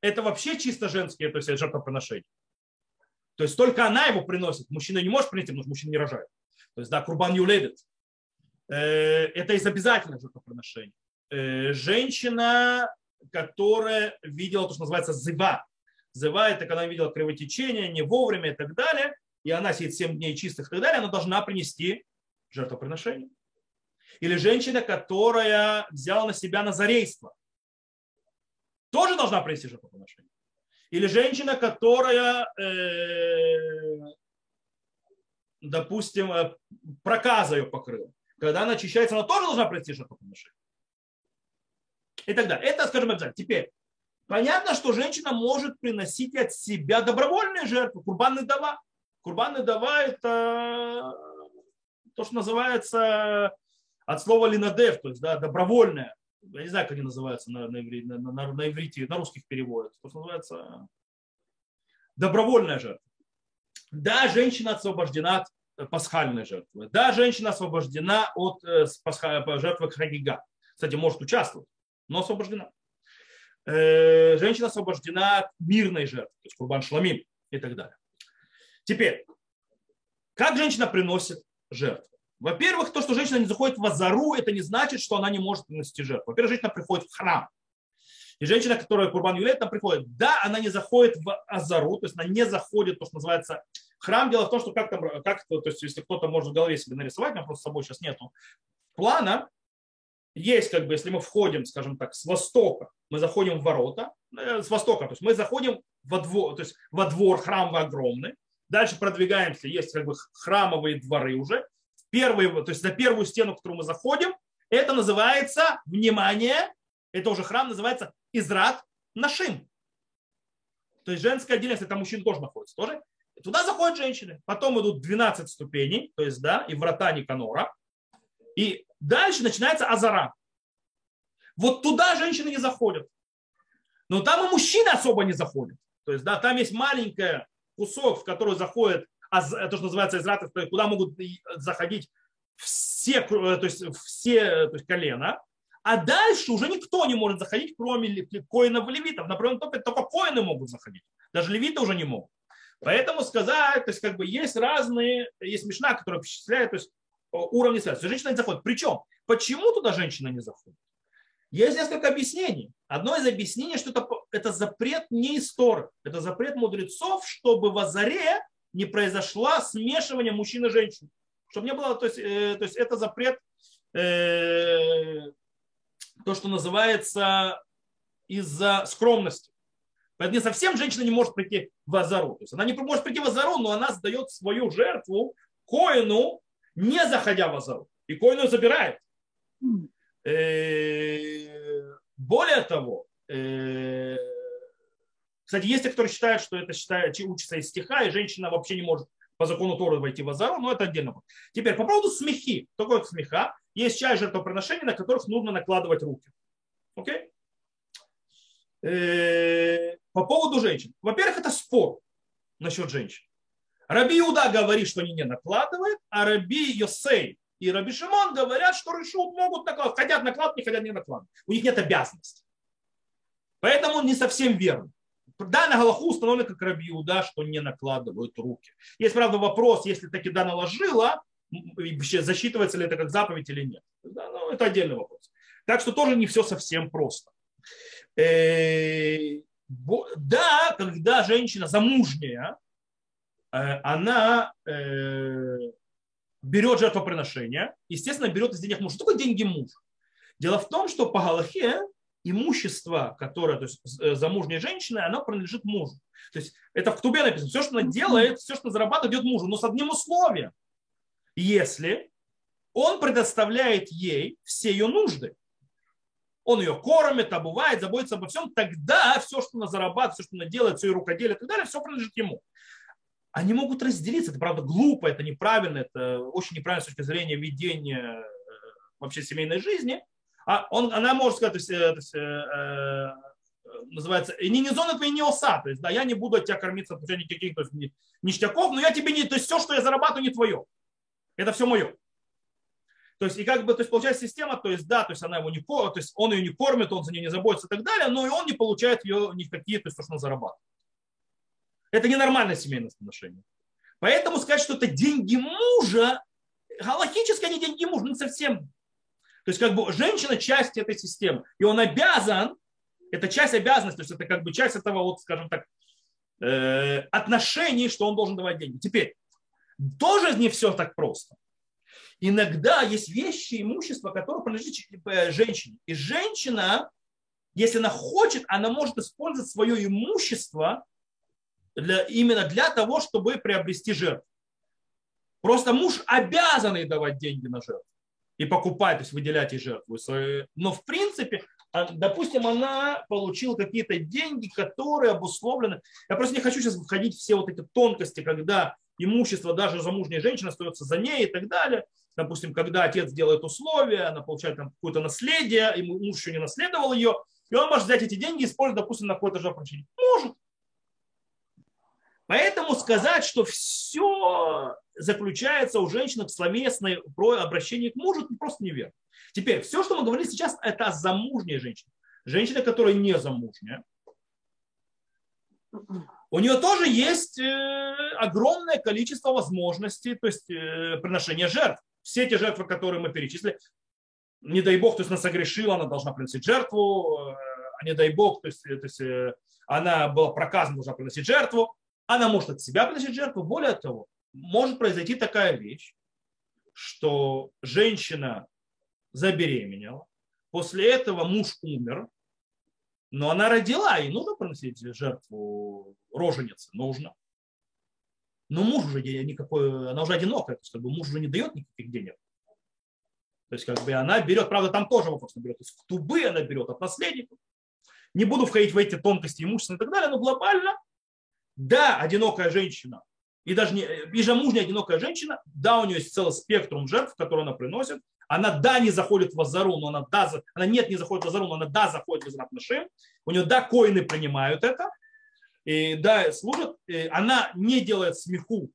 это вообще чисто женские, то есть жертвоприношения. То есть только она его приносит. Мужчина не может принести, потому что мужчина не рожает. То есть, да, курбан юледет. Это из обязательных жертвоприношений. Женщина, которая видела то, что называется зыва. Зыва – это когда она видела кровотечение, не вовремя и так далее, и она сидит семь дней чистых и так далее, она должна принести жертвоприношение. Или женщина, которая взяла на себя назарейство, тоже должна принести жертвоприношение. Или женщина, которая, допустим, проказа ее покрыла. Когда она очищается, она тоже должна принести жертвоприношение. И так далее. Это, скажем, обязательно. Теперь, понятно, что женщина может приносить от себя добровольные жертвы, курбан недава. Курбан недава – это то, что называется от слова линадев, то есть да, добровольное. Я не знаю, как они называются на, на, на, на, на иврите, на русских переводах. То, что называется добровольная жертва. Да, женщина освобождена от пасхальной жертвы. Да, женщина освобождена от э, пасха, жертвы хагига. Кстати, может участвовать, но освобождена. Э, женщина освобождена от мирной жертвы, то есть курбан шламим и так далее. Теперь, как женщина приносит жертву? Во-первых, то, что женщина не заходит в азару, это не значит, что она не может принести жертву. Во-первых, женщина приходит в храм. И женщина, которая курбан являет, там приходит. Да, она не заходит в азару, то есть она не заходит, то, что называется, в храм. Дело в том, что как там, как, то есть если кто-то может в голове себе нарисовать, у меня просто с собой сейчас нету плана. Есть как бы, если мы входим, скажем так, с востока, мы заходим в ворота, с востока, то есть мы заходим во двор, то есть во двор, храм огромный. Дальше продвигаемся, есть как бы храмовые дворы уже. Первый, то есть на первую стену, в которую мы заходим, это называется, внимание, это уже храм называется Израт Нашим. То есть женская отдельность, там мужчина тоже находится, тоже. И туда заходят женщины. Потом идут двенадцать ступеней, то есть, да, и врата Никанора. И дальше начинается азара. Вот туда женщины не заходят. Но там и мужчины особо не заходят. То есть, да, там есть маленький кусок, в который заходит то, что называется изратов, куда могут заходить все, то есть все то есть колена, а дальше уже никто не может заходить, кроме коинов и левитов. Например, только, только коины могут заходить, даже левиты уже не могут. Поэтому сказать, то есть как бы есть разные, есть мишна, которая впечатляет, то есть уровни связи. Женщина не заходит. Причем, почему туда женщина не заходит? Есть несколько объяснений. Одно из объяснений, что это, это запрет не из Торы, это запрет мудрецов, чтобы в азаре не произошло смешивание мужчин и женщин. Чтобы не было, то есть, э, то есть это запрет, э, то, что называется из-за скромности. Поэтому не совсем женщина не может прийти в азару. То есть она не может прийти в азару, но она сдает свою жертву коину, не заходя в азару. И коину забирает. Э, более того, э, кстати, есть те, которые считают, что это считают, учится из стиха, и женщина вообще не может по закону Торы войти в азару, но это отдельно. Теперь по поводу смехи. Такое вот смеха. Есть часть жертвоприношений, на которых нужно накладывать руки. Окей? По поводу женщин. Во-первых, это спор насчет женщин. Раби Иуда говорит, что они не накладывают, а Раби Йосей и Раби Шимон говорят, что решут, могут накладывать. Хотят накладывать, не хотят не накладывать. У них нет обязанности. Поэтому не совсем верно. Да, на галаху установлено, как Раби Иуда, что не накладывают руки. Есть, правда, вопрос, если таки да наложила, засчитывается ли это как заповедь или нет. Да, ну, это отдельный вопрос. Так что тоже не все совсем просто. Да, когда женщина замужняя, она берет жертвоприношение, естественно, берет из денег мужа. Что такое деньги мужа? Дело в том, что по галахе имущество, которое, то есть замужняя женщина, оно принадлежит мужу. То есть это в Ктубе написано. Все, что она делает, все, что зарабатывает, идет мужу. Но с одним условием. Если он предоставляет ей все ее нужды. Он ее кормит, обувает, заботится обо всем. Тогда все, что она зарабатывает, все, что она делает, все ее рукоделие и так далее, все принадлежит ему. Они могут разделиться. Это, правда, глупо, это неправильно. Это очень неправильно с точки зрения ведения вообще семейной жизни. А он, она может сказать, то есть, то есть, э, э, называется, нинизон и неоса, то есть, да, я не буду от тебя кормиться, пусть я не никаких, то есть, ни, ништяков, но я тебе не, то есть, все, что я зарабатываю, не твое, это все мое. То есть, и как бы, то есть, получается система, то есть, да, то есть, она его не, то есть, он ее не кормит, он за нее не заботится и так далее, но и он не получает ее никакие, то есть, то, что он зарабатывает. Это ненормальное семейное отношение. Поэтому сказать, что это деньги мужа, галахически они деньги мужа, ну, совсем. То есть как бы женщина часть этой системы, и он обязан, это часть обязанности, то есть это как бы часть этого, вот, скажем так, э, отношений, что он должен давать деньги. Теперь, тоже не все так просто. Иногда есть вещи, имущество, которое принадлежит женщине. И женщина, если она хочет, она может использовать свое имущество для, именно для того, чтобы приобрести жертву. Просто муж обязан ей давать деньги на жертву. И покупать, то есть выделять ей жертву. Но в принципе, допустим, она получила какие-то деньги, которые обусловлены. Я просто не хочу сейчас входить в все вот эти тонкости, когда имущество даже замужней женщины остается за ней и так далее. Допустим, когда отец делает условия, она получает там какое-то наследие, и муж еще не наследовал ее, и он может взять эти деньги и использовать, допустим, на какое-то жертвоприношение. Может. Поэтому сказать, что все заключается у женщины в словесной про обращение к мужу, просто неверно. Теперь, все, что мы говорили сейчас, это о замужней женщине. Женщина, которая не замужняя. У нее тоже есть огромное количество возможностей, то есть приношения жертв. Все те жертвы, которые мы перечислили, не дай бог, то есть она согрешила, она должна приносить жертву, не дай бог, то есть, то есть она была проказана, должна приносить жертву, она может от себя приносить жертву. Более того, может произойти такая вещь, что женщина забеременела, после этого муж умер, но она родила, и нужно приносить жертву роженицы, нужно. Но муж уже никакой, она уже одинокая, то есть как бы муж уже не дает никаких денег. То есть как бы она берет, правда там тоже вопрос, она берет из ктубы, она берет от наследников. Не буду входить в эти тонкости имущества и так далее, но глобально, да, одинокая женщина, и даже не, и же мужняя одинокая женщина, да, у нее есть целый спектрум жертв, которые она приносит. Она да не заходит в азару, но она да, она нет не заходит в азару, но она да заходит в азару. У нее да коины принимают это, и да служат. И она не делает смеху,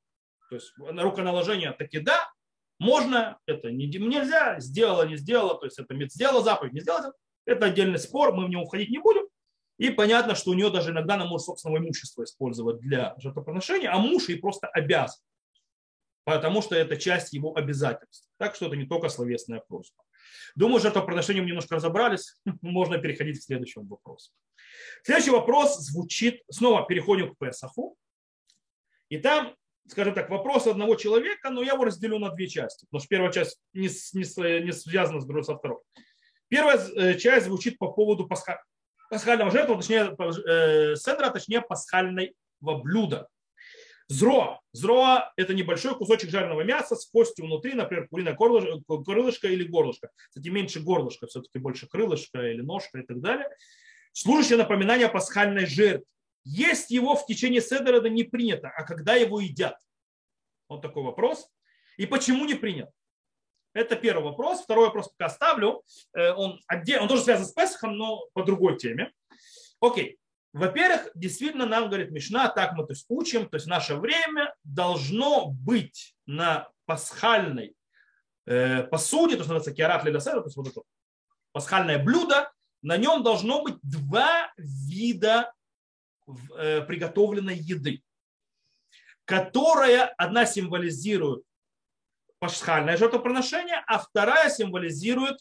то есть руконаложение таки да, можно, это нельзя, сделала, не сделала, то есть это сделала заповедь, не сделала, это отдельный спор, мы в него уходить не будем. И понятно, что у нее даже иногда она может собственного имущества использовать для жертвоприношения, а муж ей просто обязан. Потому что это часть его обязательств. Так что это не только словесная просьба. Думаю, что по приношению мы немножко разобрались. Можно переходить к следующему вопросу. Следующий вопрос звучит, снова переходим к Песаху. И там, скажем так, вопрос одного человека, но я его разделю на две части. Потому что первая часть не, не, не связана с другой со второй. Первая часть звучит по поводу пасха, пасхального жертвы, точнее э, седра, точнее пасхального блюда. Зроа. Зроа – это небольшой кусочек жареного мяса с костью внутри, например, куриное крылышко или горлышко. Кстати, меньше горлышко, все-таки больше крылышко или ножка и так далее. Служащее напоминание о пасхальной жертве. Есть его в течение седера, это не принято, а когда его едят? Вот такой вопрос. И почему не принято? Это первый вопрос. Второй вопрос пока оставлю. Он, отдел... Он тоже связан с Песахом, но по другой теме. Окей. Во-первых, действительно нам говорит Мишна, так мы то есть, учим, то есть наше время должно быть на пасхальной э, посуде, то есть вот это пасхальное блюдо, на нем должно быть два вида э, приготовленной еды, которая одна символизирует пасхальное жертвоприношение, а вторая символизирует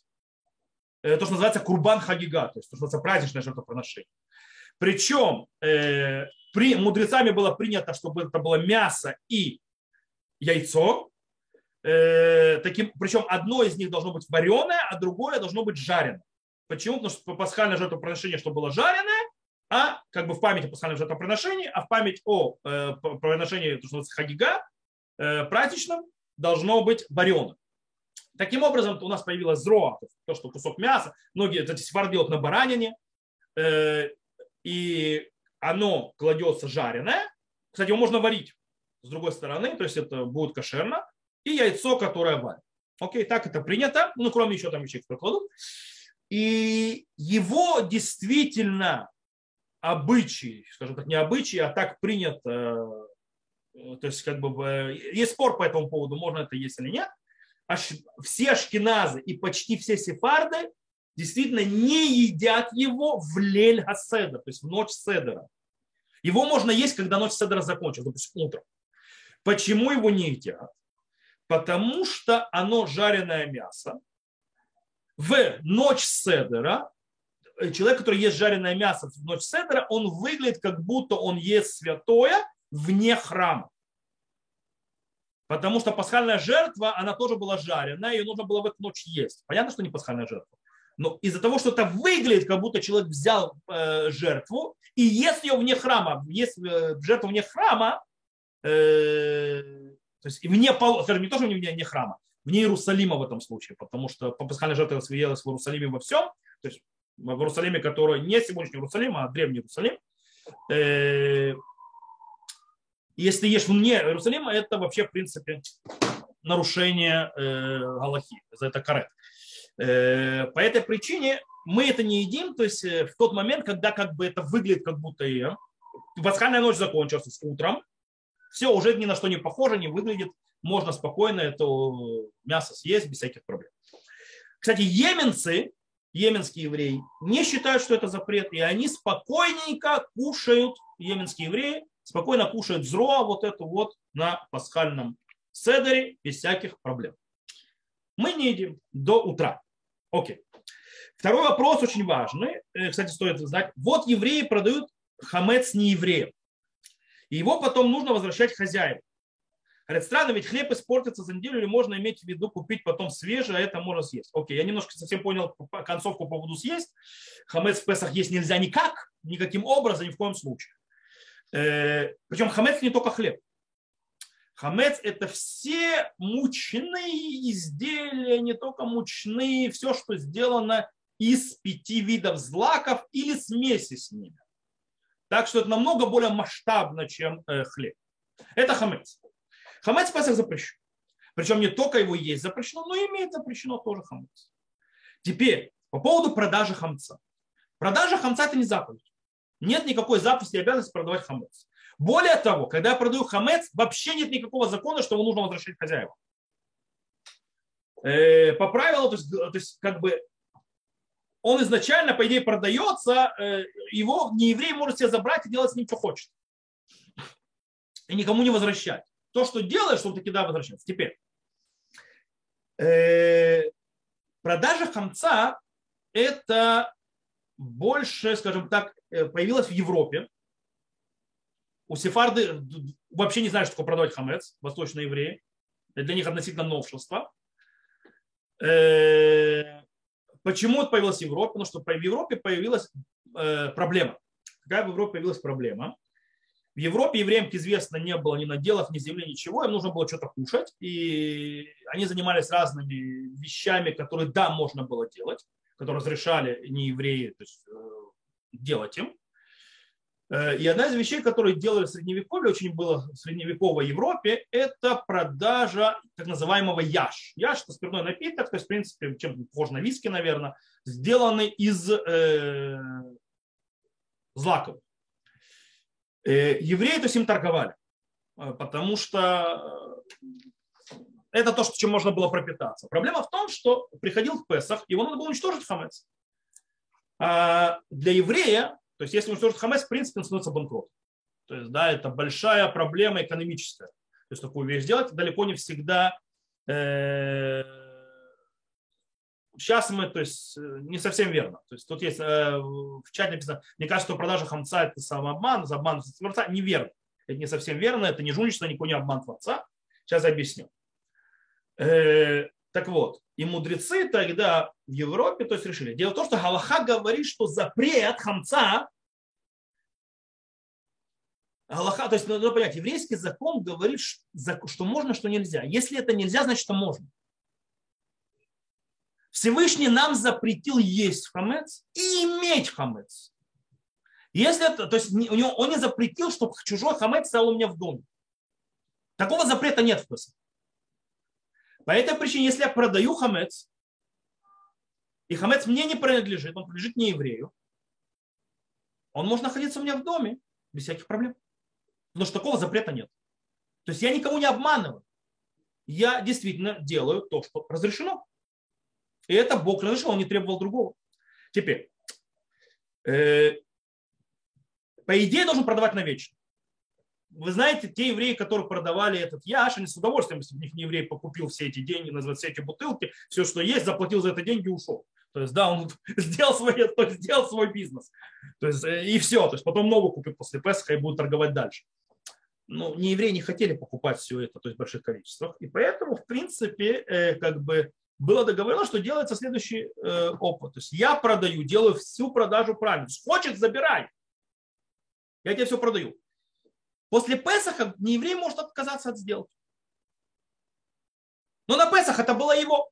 э, то, что называется курбан хагига, то есть то, что называется праздничное жертвоприношение. Причем э, при, мудрецами было принято, чтобы это было мясо и яйцо. Э, таким, причем одно из них должно быть вареное, а другое должно быть жареное. Почему? Потому что пасхальное жертвоприношение, чтобы было жареное, а как бы в память о пасхальном жертвоприношении, а в память о э, приношении хагига э, праздничном должно быть вареное. Таким образом у нас появилась зроа, то, что кусок мяса, многие это сефар делают на баранине, э, и оно кладется жареное. Кстати, его можно варить с другой стороны, то есть это будет кошерно. И яйцо, которое варит. Окей, так это принято. Ну, кроме еще там вещей, которые кладут. И его действительно обычаи, скажем так, не обычаи, а так принято. То есть как бы есть спор по этому поводу, можно это есть или нет. Все ашкеназы и почти все сефарды действительно не едят его в лель ха-седер, то есть в ночь седера. Его можно есть, когда ночь седера закончилась, допустим, утром. Почему его не едят? Потому что оно жареное мясо. В ночь седера, человек, который ест жареное мясо в ночь седера, он выглядит, как будто он ест святое вне храма. Потому что пасхальная жертва, она тоже была жареная, ее нужно было в эту ночь есть. Понятно, что не пасхальная жертва. Но из-за того, что это выглядит, как будто человек взял э, жертву и ест ее вне храма. Ест э, жертву вне храма, э, то есть вне, скажем, не то, что вне, вне храма, вне Иерусалима в этом случае, потому что пасхальная жертва съелась в Иерусалиме во всем, то есть в Иерусалиме, который не сегодняшний Иерусалим, а древний Иерусалим, э, Если ешь вне Иерусалима, это вообще, в принципе, нарушение э, галахи. Это карет. Э, по этой причине мы это не едим. То есть в тот момент, когда как бы это выглядит, как будто и пасхальная ночь закончилась с утром, все уже ни на что не похоже, не выглядит. Можно спокойно это мясо съесть без всяких проблем. Кстати, йеменцы, йеменские евреи, не считают, что это запрет. И они спокойненько кушают, йеменские евреи, спокойно кушают зроа вот эту вот на пасхальном седере без всяких проблем. Мы не едим до утра. Окей. Второй вопрос очень важный. Кстати, стоит знать. Вот евреи продают хамец не евреям. И его потом нужно возвращать хозяину. Говорят, странно, ведь хлеб испортится за неделю, или можно иметь в виду купить потом свежее, а это можно съесть. Окей, я немножко совсем понял концовку по поводу съесть. Хамец в Песах есть нельзя никак, никаким образом, ни в коем случае. Причем хамец не только хлеб. Хамец это все мучные изделия, не только мучные, все, что сделано из пяти видов злаков или смеси с ними. Так что это намного более масштабно, чем хлеб. Это хамец. Хамец в Песах запрещен. Причем не только его есть запрещено, но и имеет запрещено тоже хамец. Теперь, по поводу продажи хамца. Продажа хамца – это не заповедь. Нет никакой заповеди и обязанности продавать хамец. Более того, когда я продаю хамец, вообще нет никакого закона, что его нужно возвращать хозяевам. По правилу, то есть, то есть как бы он изначально, по идее, продается, его нееврей может себе забрать и делать с ним, что хочет. И никому не возвращать. То, что делаешь, он таки да возвращается. Теперь, э, продажа хамца это больше, скажем так, появилась в Европе. У сефарды вообще не знают, что такое продавать хамец, восточные евреи. Это для них относительно новшество. Э, почему это появилось в Европе? Потому что в Европе появилась э, проблема. Какая в Европе появилась проблема? В Европе евреям, как известно, не было ни наделов, ни земли, ничего. Им нужно было что-то кушать. И они занимались разными вещами, которые, да, можно было делать, которые разрешали не евреи то есть, делать им. И одна из вещей, которые делали в Средневековье, очень было в средневековой Европе, это продажа так называемого яш. Яш – это спиртной напиток, то есть, в принципе, чем похож на виски, наверное, сделанный из э, злаков. Евреи, то есть им торговали, потому что это то, чем можно было пропитаться. Проблема в том, что приходил Песах, его надо было уничтожить хамец. А для еврея, то есть если уничтожить хамец, в принципе, он становится банкротом. То есть, да, это большая проблема экономическая. То есть такую вещь делать далеко не всегда. Сейчас мы, то есть, не совсем верно. То есть, тут есть э, в чате написано, мне кажется, что продажа хамца – это самообман, обман Творца. Неверно. Это не совсем верно, это не жульничество, никакой не обман Творца. Сейчас объясню. Э, так вот, и мудрецы тогда в Европе то есть, решили. Дело в том, что галаха говорит, что запрет хамца… Галаха, то есть, надо понять, еврейский закон говорит, что можно, что нельзя. Если это нельзя, значит, что можно. Всевышний нам запретил есть хамец и иметь хамец. Если это, то есть он не запретил, чтобы чужой хамец стал у меня в доме. Такого запрета нет в Песах. По этой причине, если я продаю хамец, и хамец мне не принадлежит, он принадлежит не еврею, он может находиться у меня в доме без всяких проблем. Потому что такого запрета нет. То есть я никого не обманываю. Я действительно делаю то, что разрешено. И это Бог разрешил, он не требовал другого. Теперь, э, по идее, должен продавать навечно. Вы знаете, те евреи, которые продавали этот яш, они с удовольствием, если бы не еврей покупил все эти деньги, назвать все эти бутылки, все, что есть, заплатил за это деньги и ушел. То есть, да, он сделал свой, то есть, сделал свой бизнес. То есть, э, и все. То есть, потом новый купит после Песха и будет торговать дальше. Ну, не евреи не хотели покупать все это, то есть, в больших количествах. И поэтому, в принципе, э, как бы... было договорено, что делается следующий э, опыт. То есть я продаю, делаю всю продажу правильно. Хочешь, забирай. Я тебе все продаю. После Песаха нееврей может отказаться от сделки. Но на Песах это было его.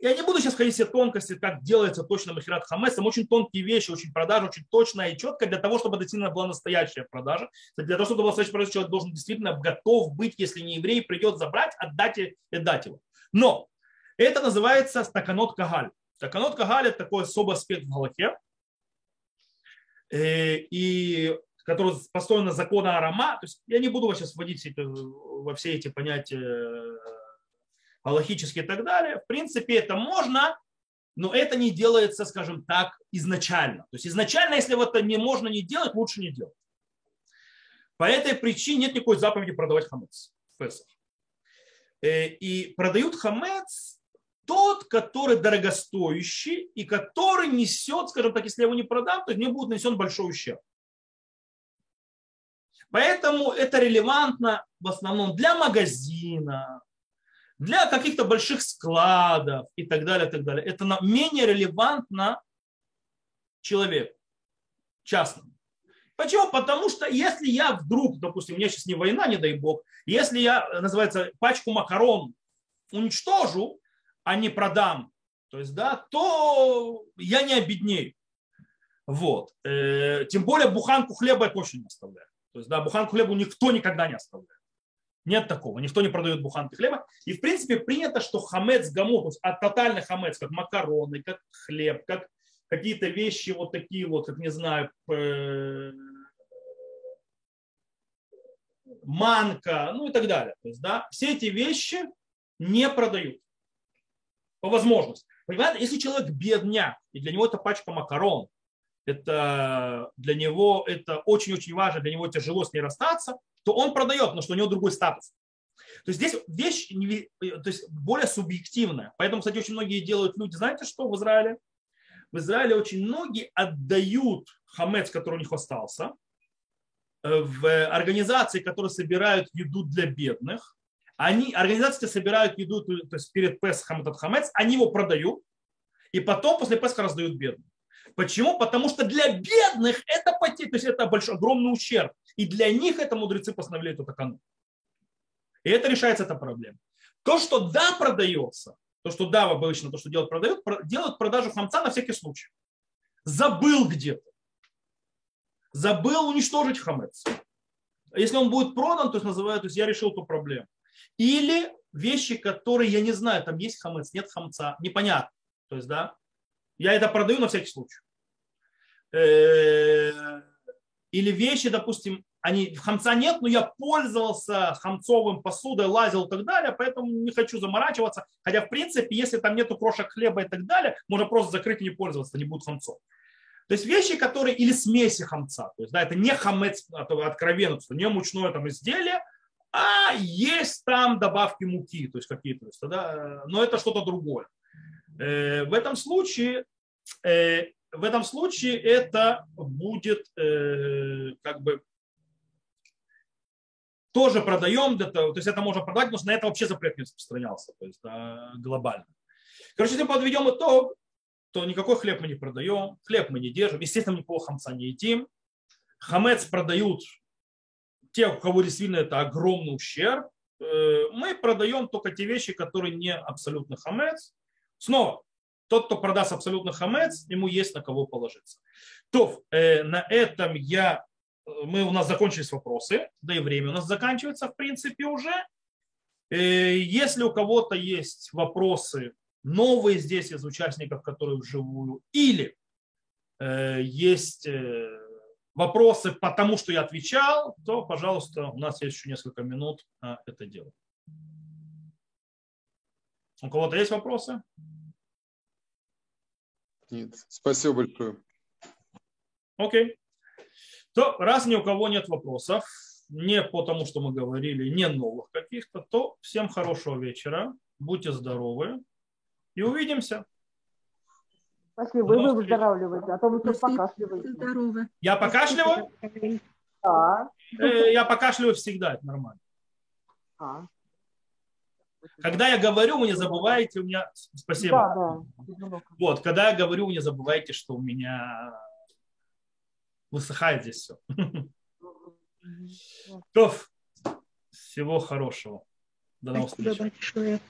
Я не буду сейчас ходить все тонкости, как делается точно махират хамец. Там очень тонкие вещи, очень продажа, очень точная и четкая, для того, чтобы действительно была настоящая продажа. Для того, чтобы была настоящая продажа, человек должен действительно готов быть, если не еврей, придет забрать, отдать и отдать его. Но это называется стаканот кагаль. Стаканот кагаль – это такой особый аспект в галахе, и который построен на законе арама. То есть я не буду сейчас вводить во все эти понятия галахические и так далее. В принципе, это можно, но это не делается, скажем так, изначально. То есть изначально, если это не можно не делать, лучше не делать. По этой причине нет никакой заповеди продавать хамец в Песах. И продают хамец тот, который дорогостоящий и который несет, скажем так, если я его не продам, то мне будет нанесен большой ущерб. Поэтому это релевантно в основном для магазина, для каких-то больших складов и так далее, и так далее. Это менее релевантно человеку, частному. Почему? Потому что если я вдруг, допустим, у меня сейчас не война, не дай бог, если я, называется, пачку макарон уничтожу, а не продам, то есть, да, то я не обеднею. Вот. Тем более буханку хлеба я точно не оставляю. То есть, да, буханку хлеба никто никогда не оставляет. Нет такого. Никто не продает буханки хлеба. И, в принципе, принято, что хамец гамур, то есть а тотальный хамец, как макароны, как хлеб, как какие-то вещи вот такие вот, как, не знаю, манка, ну и так далее. То есть, да, все эти вещи не продают по возможности. Понимаете, если человек бедняк, и для него это пачка макарон, это для него это очень-очень важно, для него тяжело с ней расстаться, то он продает, но что у него другой статус. То есть здесь вещь то есть более субъективная. Поэтому, кстати, очень многие делают люди, знаете что в Израиле? В Израиле очень многие отдают хамец, который у них остался, в организации, которые собирают еду для бедных. Они, организации собирают еду, то есть перед Песхом этот хамец, они его продают, и потом после Песха раздают бедным. Почему? Потому что для бедных это потеря, то есть это большой, огромный ущерб. И для них это мудрецы постановили эту канун. И это решается эта проблема. То, что да, продается, то, что да, обычно, то, что делают, продают, делают продажу хамца на всякий случай. Забыл где-то. Забыл уничтожить хамец. Если он будет продан, то есть называют, то есть я решил эту проблему. Или вещи, которые я не знаю, там есть хамец, нет хамца, непонятно. То есть, да, я это продаю на всякий случай. Или вещи, допустим, они, хамца нет, но я пользовался хамцовым посудой, лазил и так далее, поэтому не хочу заморачиваться. Хотя, в принципе, если там нету крошек хлеба и так далее, можно просто закрыть и не пользоваться, не будет хамцов. То есть вещи, которые или смеси хамца, то есть, да, это не хамец, а откровенно, не мучное там изделие, а есть там добавки муки, то есть какие-то, то есть, да, но это что-то другое. Э, в этом случае... Э, В этом случае это будет э, как бы тоже продаем, для того, то есть это можно продать, потому что на это вообще запрет не распространялся, то есть да, глобально. Короче, если подведем итог, то никакой хлеб мы не продаем, хлеб мы не держим, естественно, никакого хамца не едим. Хамец продают те, у кого действительно это огромный ущерб. Мы продаем только те вещи, которые не абсолютно хамец. Снова. Тот, кто продаст абсолютно хамец, ему есть на кого положиться. То э, на этом я, мы, у нас закончились вопросы, да и время у нас заканчивается, в принципе, уже. Э, если у кого-то есть вопросы новые здесь из участников, которые вживую, или э, есть э, вопросы по тому, что я отвечал, то, пожалуйста, у нас есть еще несколько минут на это дело. У кого-то есть вопросы? Нет. Спасибо большое. Окей. Okay. То раз ни у кого нет вопросов, не по тому, что мы говорили, не новых каких-то, то всем хорошего вечера, будьте здоровы и увидимся. Спасибо. Вы выздоравливаете, а то вы тут покашливаете. Здоровы. Я покашливаю? Да. Я покашливаю всегда, это нормально. А. Когда я говорю, вы не забывайте, у меня... Спасибо. Да, да. Вот, когда я говорю, вы не забывайте, что у меня высыхает здесь все. Всего хорошего. До новых встреч.